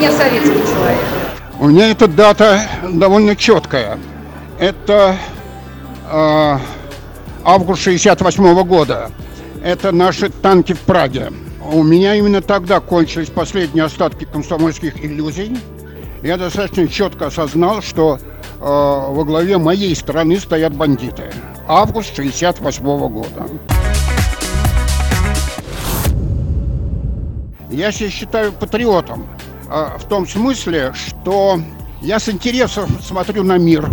не советский человек? У меня эта дата довольно четкая. Это август 68 года. Это наши танки в Праге. У меня именно тогда кончились последние остатки комсомольских иллюзий. Я достаточно четко осознал, что во главе моей страны стоят бандиты. Август 68 года. Я себя считаю патриотом. В том смысле, что я с интересом смотрю на мир.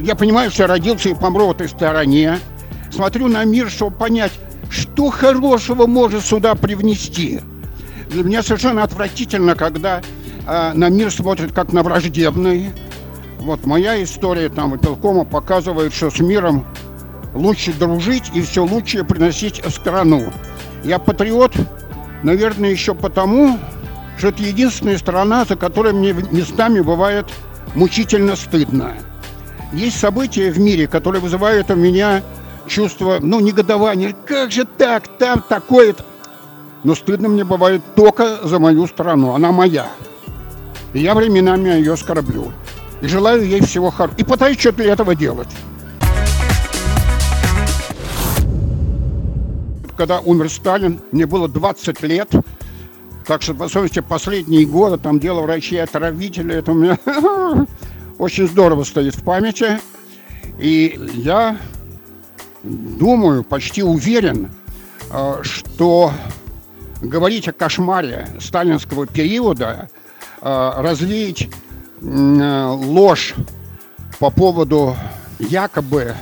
Я понимаю, что я родился и помру в этой стороне. Смотрю на мир, чтобы понять, что хорошего может сюда привнести. Для меня совершенно отвратительно, когда на мир смотрят как на враждебный. Вот моя история там Вымпелкома показывает, что с миром лучше дружить и все лучшее приносить в страну. Я патриот, наверное, еще потому, что это единственная страна, за которой мне местами бывает мучительно стыдно. Есть события в мире, которые вызывают у меня чувство, негодования. Как же так? Там такое... Но стыдно мне бывает только за мою страну. Она моя. И я временами ее оскорблю. И желаю ей всего хорошего. И пытаюсь что-то для этого делать. Когда умер Сталин, мне было 20 лет. Так что, в особенности, последние годы, там дело врачей-отравителей, это у меня очень здорово стоит в памяти. И я думаю, почти уверен, что говорить о кошмаре сталинского периода, развеять ложь по поводу якобы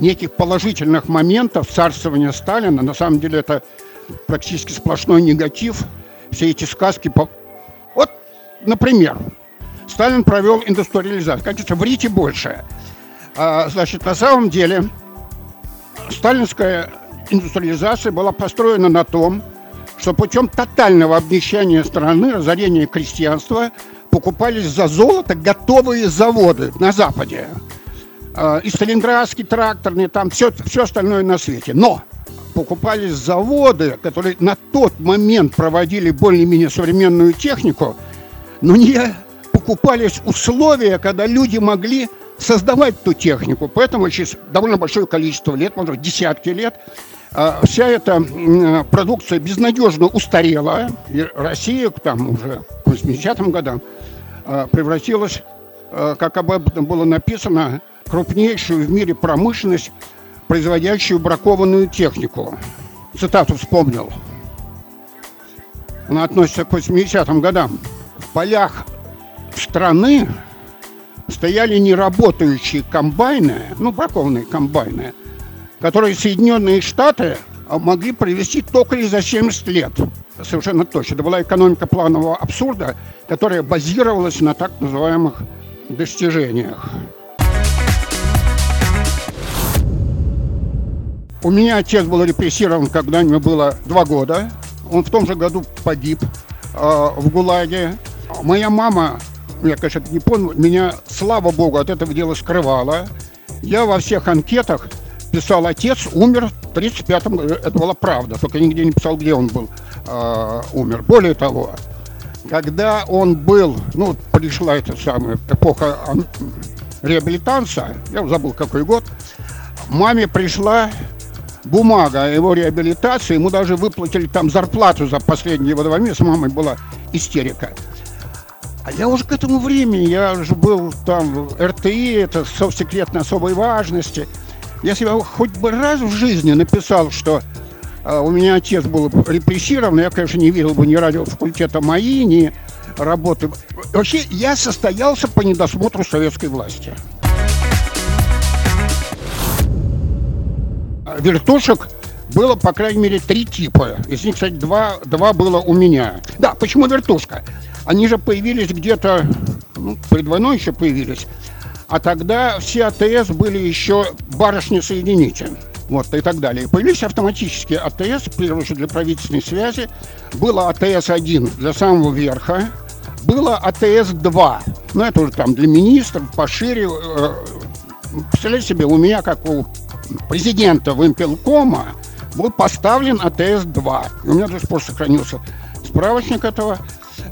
неких положительных моментов царствования Сталина, на самом деле это практически сплошной негатив, все эти сказки. Вот, например, Сталин провел индустриализацию. Конечно, врите больше. Значит, на самом деле сталинская индустриализация была построена на том, что путем тотального обнищания страны, разорения крестьянства, покупались за золото готовые заводы на Западе. И Сталинградский, тракторный, там все остальное на свете. Но покупались заводы, которые на тот момент проводили более-менее современную технику, но не покупались условия, когда люди могли создавать ту технику. Поэтому через довольно большое количество лет, может быть, десятки лет, вся эта продукция безнадежно устарела. И Россия там уже к 80-м годам превратилась, как об этом было написано, в крупнейшую в мире промышленность, производящую бракованную технику. Цитату вспомнил. Она относится к 80-м годам. В полях страны стояли неработающие комбайны, бракованные комбайны, которые Соединенные Штаты могли привезти только за 70 лет. Совершенно точно. Это была экономика планового абсурда, которая базировалась на так называемых достижениях. У меня отец был репрессирован, когда ему было 2 года. Он в том же году погиб в ГУЛАГе. Моя мама, я, конечно, не помню, меня, слава богу, от этого дела скрывала. Я во всех анкетах писал: отец умер в 1935 году. Это была правда, только я нигде не писал, где он был, умер. Более того, когда он был, пришла эта самая эпоха реабилитанца, я забыл какой год, маме пришла бумага о его реабилитации, ему даже выплатили там зарплату за последние 2 месяца, с мамой была истерика. А я уже к этому времени, я уже был там в РТИ, это совсекретной особой важности. Если я хоть бы раз в жизни написал, что у меня отец был репрессирован, я, конечно, не видел бы ни радиофакультета МАИ, ни работы. Вообще, я состоялся по недосмотру советской власти. Вертушек было, по крайней мере, 3 типа. Из них, кстати, два было у меня. Да, почему вертушка? Они же появились где-то, предвойной еще появились. А тогда все АТС были еще барышни-соединители. Вот, и так далее. Появились автоматические АТС, прежде для правительственной связи. Было АТС-1 для самого верха. Было АТС-2. Это уже там для министров, пошире. Представляете себе, у меня, как у президента Вымпелкома, был поставлен АТС-2. У меня до сих пор сохранился справочник этого.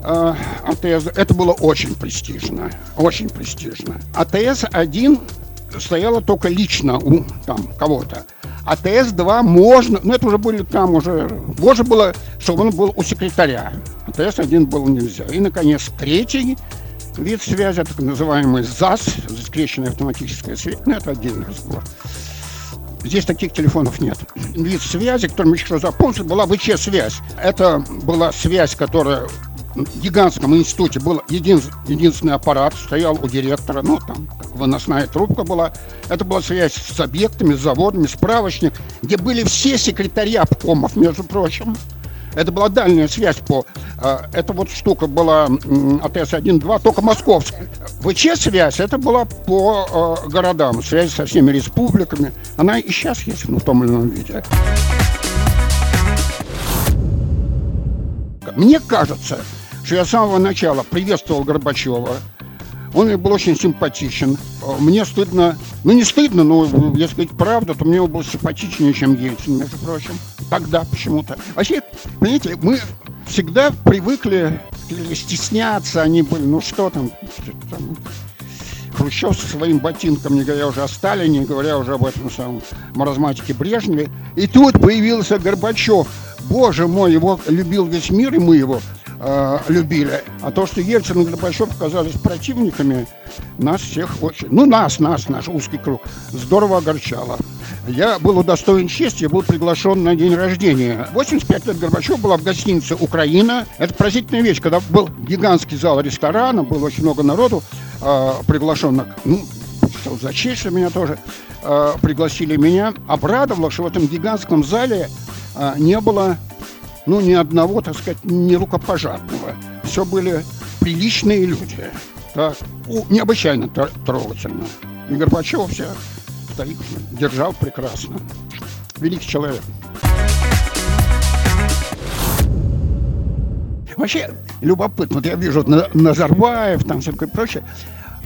АТС. Это было очень престижно. Очень престижно. АТС-1 стояла только лично у там кого-то. АТС-2 можно, ну это уже были там уже, можно было, чтобы он был у секретаря. АТС-1 было нельзя. И, наконец, третий вид связи, так называемый ЗАЗ, засекреченная автоматическая связь, ну это отдельный разговор. Здесь таких телефонов нет. Вид связи, который мы еще запомнили, была ВЧ-связь. Это была связь, которая в гигантском институте был единственный аппарат, стоял у директора, ну там выносная трубка была. Это была связь с объектами, с заводами, справочник, где были все секретари обкомов, между прочим. Это была дальняя связь по... эта вот штука была АТС-1-2, только московская. ВЧ-связь, это была по городам, связь со всеми республиками. Она и сейчас есть, ну, в том или ином виде. Мне кажется, что я с самого начала приветствовал Горбачева. Он мне был очень симпатичен. Мне стыдно, ну не стыдно, но если сказать правду, то мне он был симпатичнее, чем Ельцин, между прочим. Тогда почему-то. Вообще, понимаете, мы всегда привыкли стесняться, они были, ну что там, Хрущев со своим ботинком, не говоря уже о Сталине, не говоря уже об этом самом маразматике Брежневе. И тут появился Горбачев. Боже мой, его любил весь мир, и мы его любили. А то, что Ельцин и Горбачев оказались противниками, нас всех очень... Ну, нас, наш узкий круг, здорово огорчало. Я был удостоен чести, я был приглашен на день рождения. 85 лет Горбачева была в гостинице «Украина». Это поразительная вещь, когда был гигантский зал ресторана, было очень много народу приглашенных. Ну, за честь, что меня тоже пригласили. Меня обрадовало, что в этом гигантском зале не было... Ну, ни одного, так сказать, не рукопожатного. Все были приличные люди. Так, необычайно трогательно. И Горбачев всех столично держал прекрасно. Великий человек. Вообще, любопытно. Вот я вижу Назарбаев, там все такое прочее.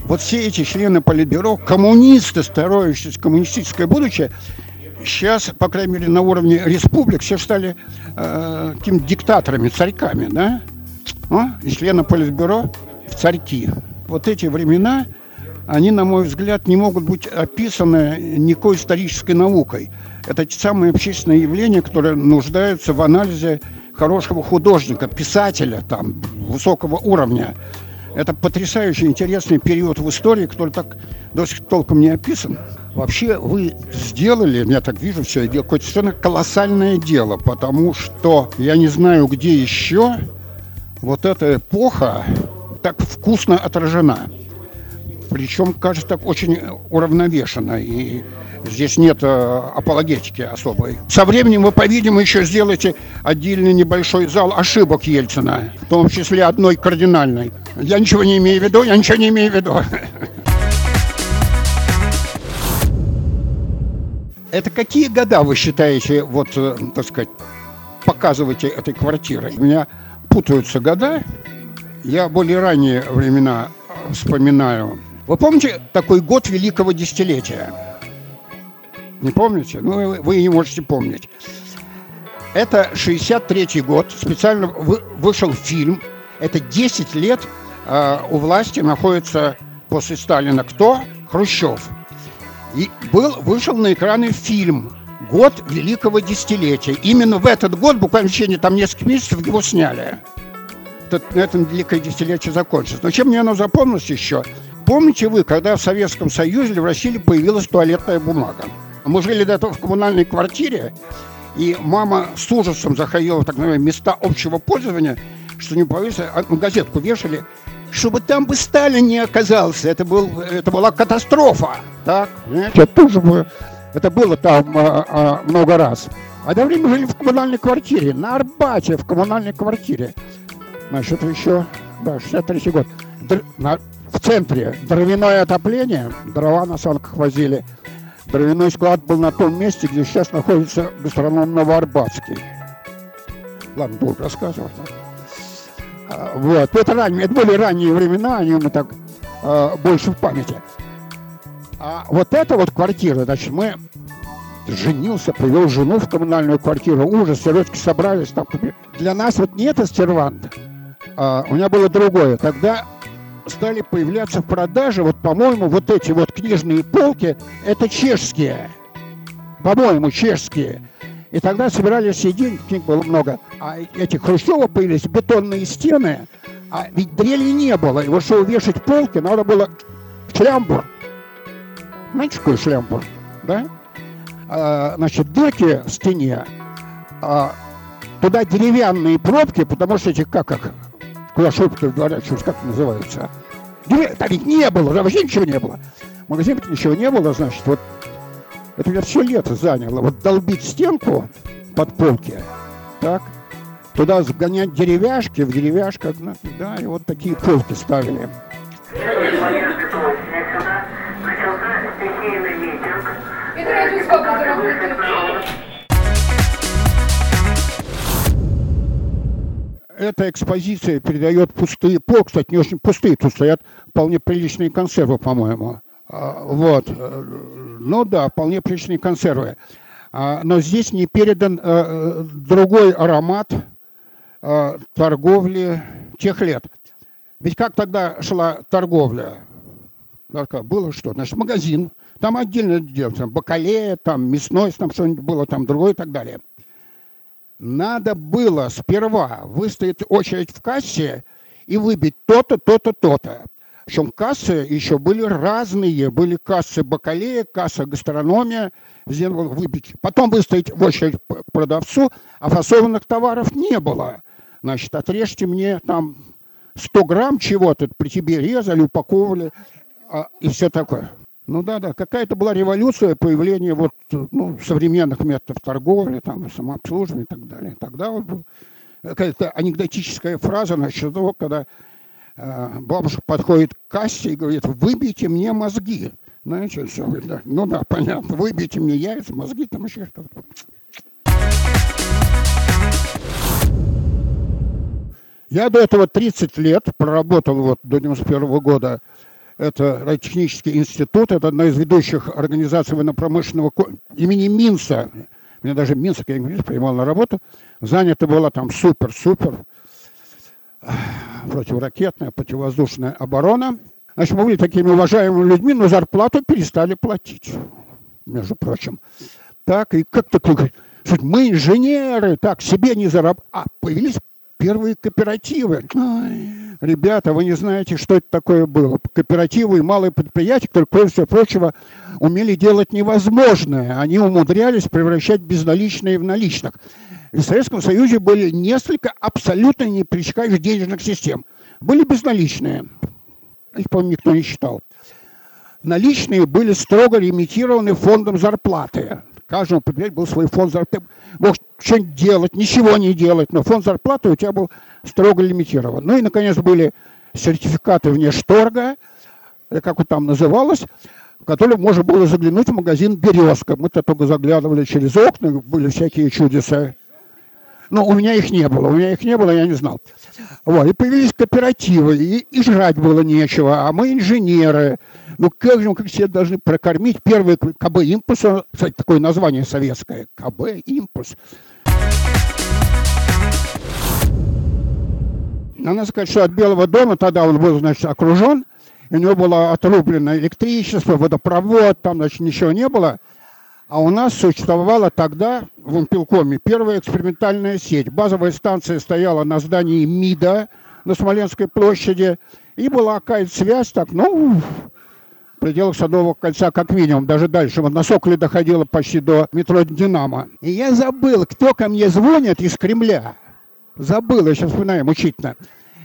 Вот все эти члены политбюро, коммунисты, старающиеся коммунистическое будущее, сейчас, по крайней мере, на уровне республик все стали какими-то диктаторами, царьками, да? И члены политбюро в царьки. Вот эти времена, они, на мой взгляд, не могут быть описаны никакой исторической наукой. Это те самые общественные явления, которые нуждаются в анализе хорошего художника, писателя там, высокого уровня. Это потрясающе интересный период в истории, который так до сих пор толком не описан. Вообще вы сделали, я так вижу, все, какое-то совершенно колоссальное дело, потому что я не знаю, где еще вот эта эпоха так вкусно отражена. Причем, кажется, так очень уравновешенно, и здесь нет апологетики особой. Со временем вы, по-видимому, еще сделаете отдельный небольшой зал ошибок Ельцина, в том числе одной кардинальной. Я ничего не имею в виду. Это какие года вы считаете, вот, так сказать, показываете этой квартирой? У меня путаются года, я более ранние времена вспоминаю. Вы помните такой год Великого Десятилетия? Не помните? Ну, вы не можете помнить. Это 63-й год. Специально вышел фильм. Это 10 лет у власти находится после Сталина кто? Хрущев. И вышел на экраны фильм «Год Великого Десятилетия». Именно в этот год, буквально в течение там нескольких месяцев, его сняли. На этом Великое Десятилетие закончилось. Но чем мне оно запомнилось еще? Помните вы, когда в Советском Союзе или в России появилась туалетная бумага? Мы жили до этого в коммунальной квартире, и мама с ужасом заходила в так называемые места общего пользования, что не повесили, а газетку вешали, чтобы там бы Сталин не оказался. Это была катастрофа. Так? Это было там много раз. А до времени жили в коммунальной квартире, на Арбате в коммунальной квартире. Значит, еще, да, 63-й год. В центре дровяное отопление, дрова на санках возили. Дровяной склад был на том месте, где сейчас находится гастроном Новоарбатский. Ладно, буду рассказывать. Вот. Это были ранние времена, они мы так больше в памяти. А вот эта вот квартира, значит, мы женился, привел жену в коммунальную квартиру, ужас, сиротки собрались там. Для нас вот не это стервант, у меня было другое. Когда стали появляться в продаже, вот, по-моему, вот эти вот книжные полки, это чешские. По-моему, чешские. И тогда собирались и деньги, книг было много. А этих Хрущева появились бетонные стены, а ведь дрели не было. И вот чтобы вешать полки, надо было шлямбур. Знаете, какой шлямбур? Да? Значит, дырки в стене, туда деревянные пробки, потому что эти, как их, куда шубки говорят, как называются. Там ведь не было, там вообще ничего не было. В магазинах ничего не было, значит, вот. Это у меня все лето заняло. Вот долбить стенку под полки, так, туда сгонять деревяшки, в деревяшках, да, и вот такие полки ставили. Эта экспозиция передает пустые полки, кстати, не очень пустые, тут стоят вполне приличные консервы, по-моему. Вот, ну да, вполне приличные консервы. Но здесь не передан другой аромат торговли тех лет. Ведь как тогда шла торговля? Было что? Значит, магазин. Там отдельно делалось, там бакалея, там мясной, там что-нибудь было, там другое и так далее. Надо было сперва выстоять очередь в кассе и выбить то-то, то-то, то-то. Причем кассы еще были разные. Были кассы бакалея, касса гастрономия. Везде было выбить. Потом выставить в очередь к продавцу, а фасованных товаров не было. Значит, отрежьте мне там 100 грамм чего-то, при тебе резали, упаковывали и все такое. Ну да, какая-то была революция, появление вот, ну, современных методов торговли, там, самообслуживания и так далее. Тогда вот была какая-то анекдотическая фраза насчет того, когда бабушка подходит к кассе и говорит: выбейте мне мозги. Знаете, все, да. Ну да, понятно, выбейте мне яйца, мозги, там еще что-то. Я до этого 30 лет проработал, вот до 91 года, это радиотехнический институт, это одна из ведущих организаций военно-промышленного имени Минса. Меня даже Минск, я не принимал на работу, занята была там супер-супер противоракетная, противовоздушная оборона. Значит, мы были такими уважаемыми людьми, но зарплату перестали платить, между прочим. Так, и как-то мы инженеры, так, себе не заработали. А, появились первые кооперативы. Ой, ребята, вы не знаете, что это такое было. Кооперативы и малые предприятия, которые, кроме всего прочего, умели делать невозможное. Они умудрялись превращать безналичные в наличных. И в Советском Союзе были несколько абсолютно не пересекающих денежных систем. Были безналичные. Их, по-моему, никто не считал. Наличные были строго лимитированы фондом зарплаты. Каждому предприятию был свой фонд зарплаты. Мог что-нибудь делать, ничего не делать, но фонд зарплаты у тебя был строго лимитирован. Ну и, наконец, были сертификаты внешторга, как вот там называлось, в который можно было заглянуть в магазин «Березка». Мы-то только заглядывали через окна, были всякие чудеса. Но у меня их не было, я не знал. Вот, и появились кооперативы, и жрать было нечего, а мы инженеры. Ну, как же мы все должны прокормить первый КБ «Импульс», кстати, такое название советское, КБ «Импульс». Надо сказать, что от Белого дома, тогда он был, значит, окружен, у него было отрублено электричество, водопровод, там, значит, ничего не было. А у нас существовала тогда в Вымпелкоме первая экспериментальная сеть. Базовая станция стояла на здании МИДа на Смоленской площади. И была АТС-связь, так, ну, в пределах Садового кольца, как минимум, даже дальше. Вот на Соколе доходила почти до метро «Динамо». И я забыл, кто ко мне звонит из Кремля. Забыл, я сейчас вспоминаю мучительно.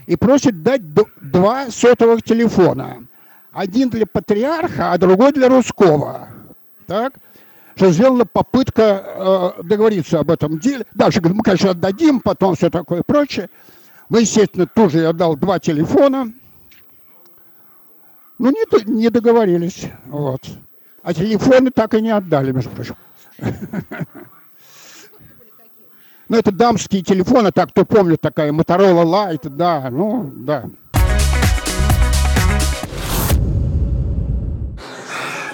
И просит дать 2 сотовых телефона. Один для патриарха, а другой для русского. Так? Что сделана попытка договориться об этом деле. Дальше, говорит, мы, конечно, отдадим, потом все такое и прочее. Мы, естественно, тут же отдал 2 телефона. Ну, не договорились. Вот. А телефоны так и не отдали, между прочим. Ну, это дамские телефоны, так кто помнит, такая Motorola Lite, да, ну, да.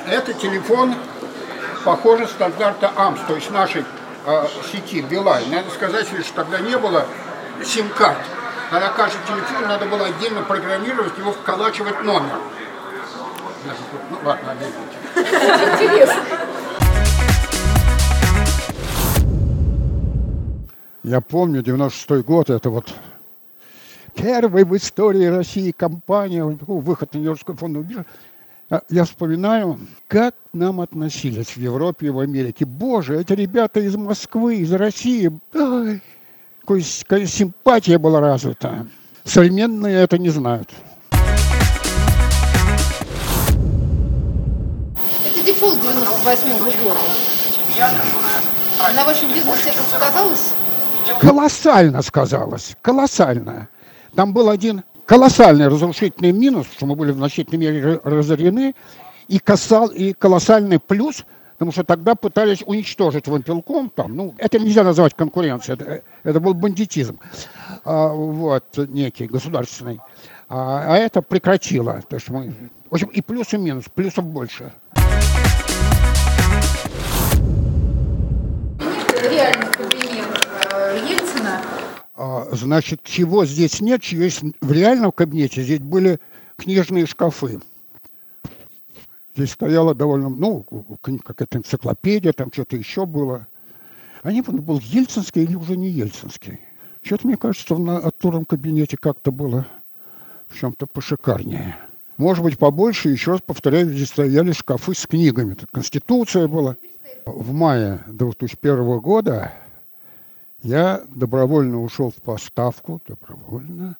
Это телефон... похоже стандарта АМС, то есть нашей сети Билайн. Надо сказать, что тогда не было сим-карт. Тогда каждый телефон надо было отдельно программировать, его вколачивать номер. Ну ладно, интересно. Я помню, 96-й год, это вот первая в истории России компания, выход на Нью-Йоркскую фондовую биржу. Я вспоминаю, как к нам относились в Европе и в Америке. Боже, эти ребята из Москвы, из России. Ой, какая симпатия была развита. Современные это не знают. Это дефолт 98-го года. На вашем бизнесе это сказалось? Колоссально сказалось. Колоссально. Там был один колоссальный разрушительный минус, что мы были в значительной мере разорены, и колоссальный плюс, потому что тогда пытались уничтожить Вымпелком. Там, ну, это нельзя назвать конкуренцией, это был бандитизм вот, некий государственный. А это прекратило. То есть мы, в общем, и плюс, и минус, плюсов больше. Реальный кабинет Ельцина. Значит, чего здесь нет, чего есть в реальном кабинете, здесь были книжные шкафы. Здесь стояла довольно, ну, какая-то энциклопедия, там что-то еще было. А не помню, был ельцинский или уже не ельцинский. Что-то, мне кажется, в натурном кабинете как-то было в чем-то пошикарнее. Может быть, побольше, еще раз повторяю, здесь стояли шкафы с книгами. Тут Конституция была. В мае 2001 года я добровольно ушел в отставку, добровольно,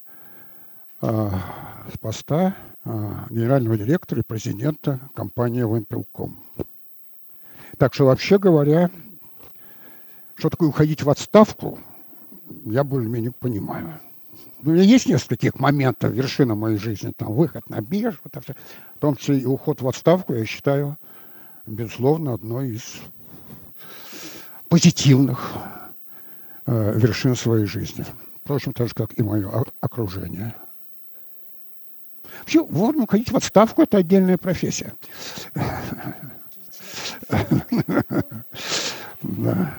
с поста генерального директора и президента компании «Вымпелком». Так что, вообще говоря, что такое уходить в отставку, я более-менее понимаю. У меня есть несколько таких моментов, вершина моей жизни, там, выход на биржу, в том числе и уход в отставку, я считаю, безусловно, одной из позитивных вершин своей жизни. Впрочем, так же, как и мое окружение. Вообще, вовремя уходить в отставку – это отдельная профессия. Да.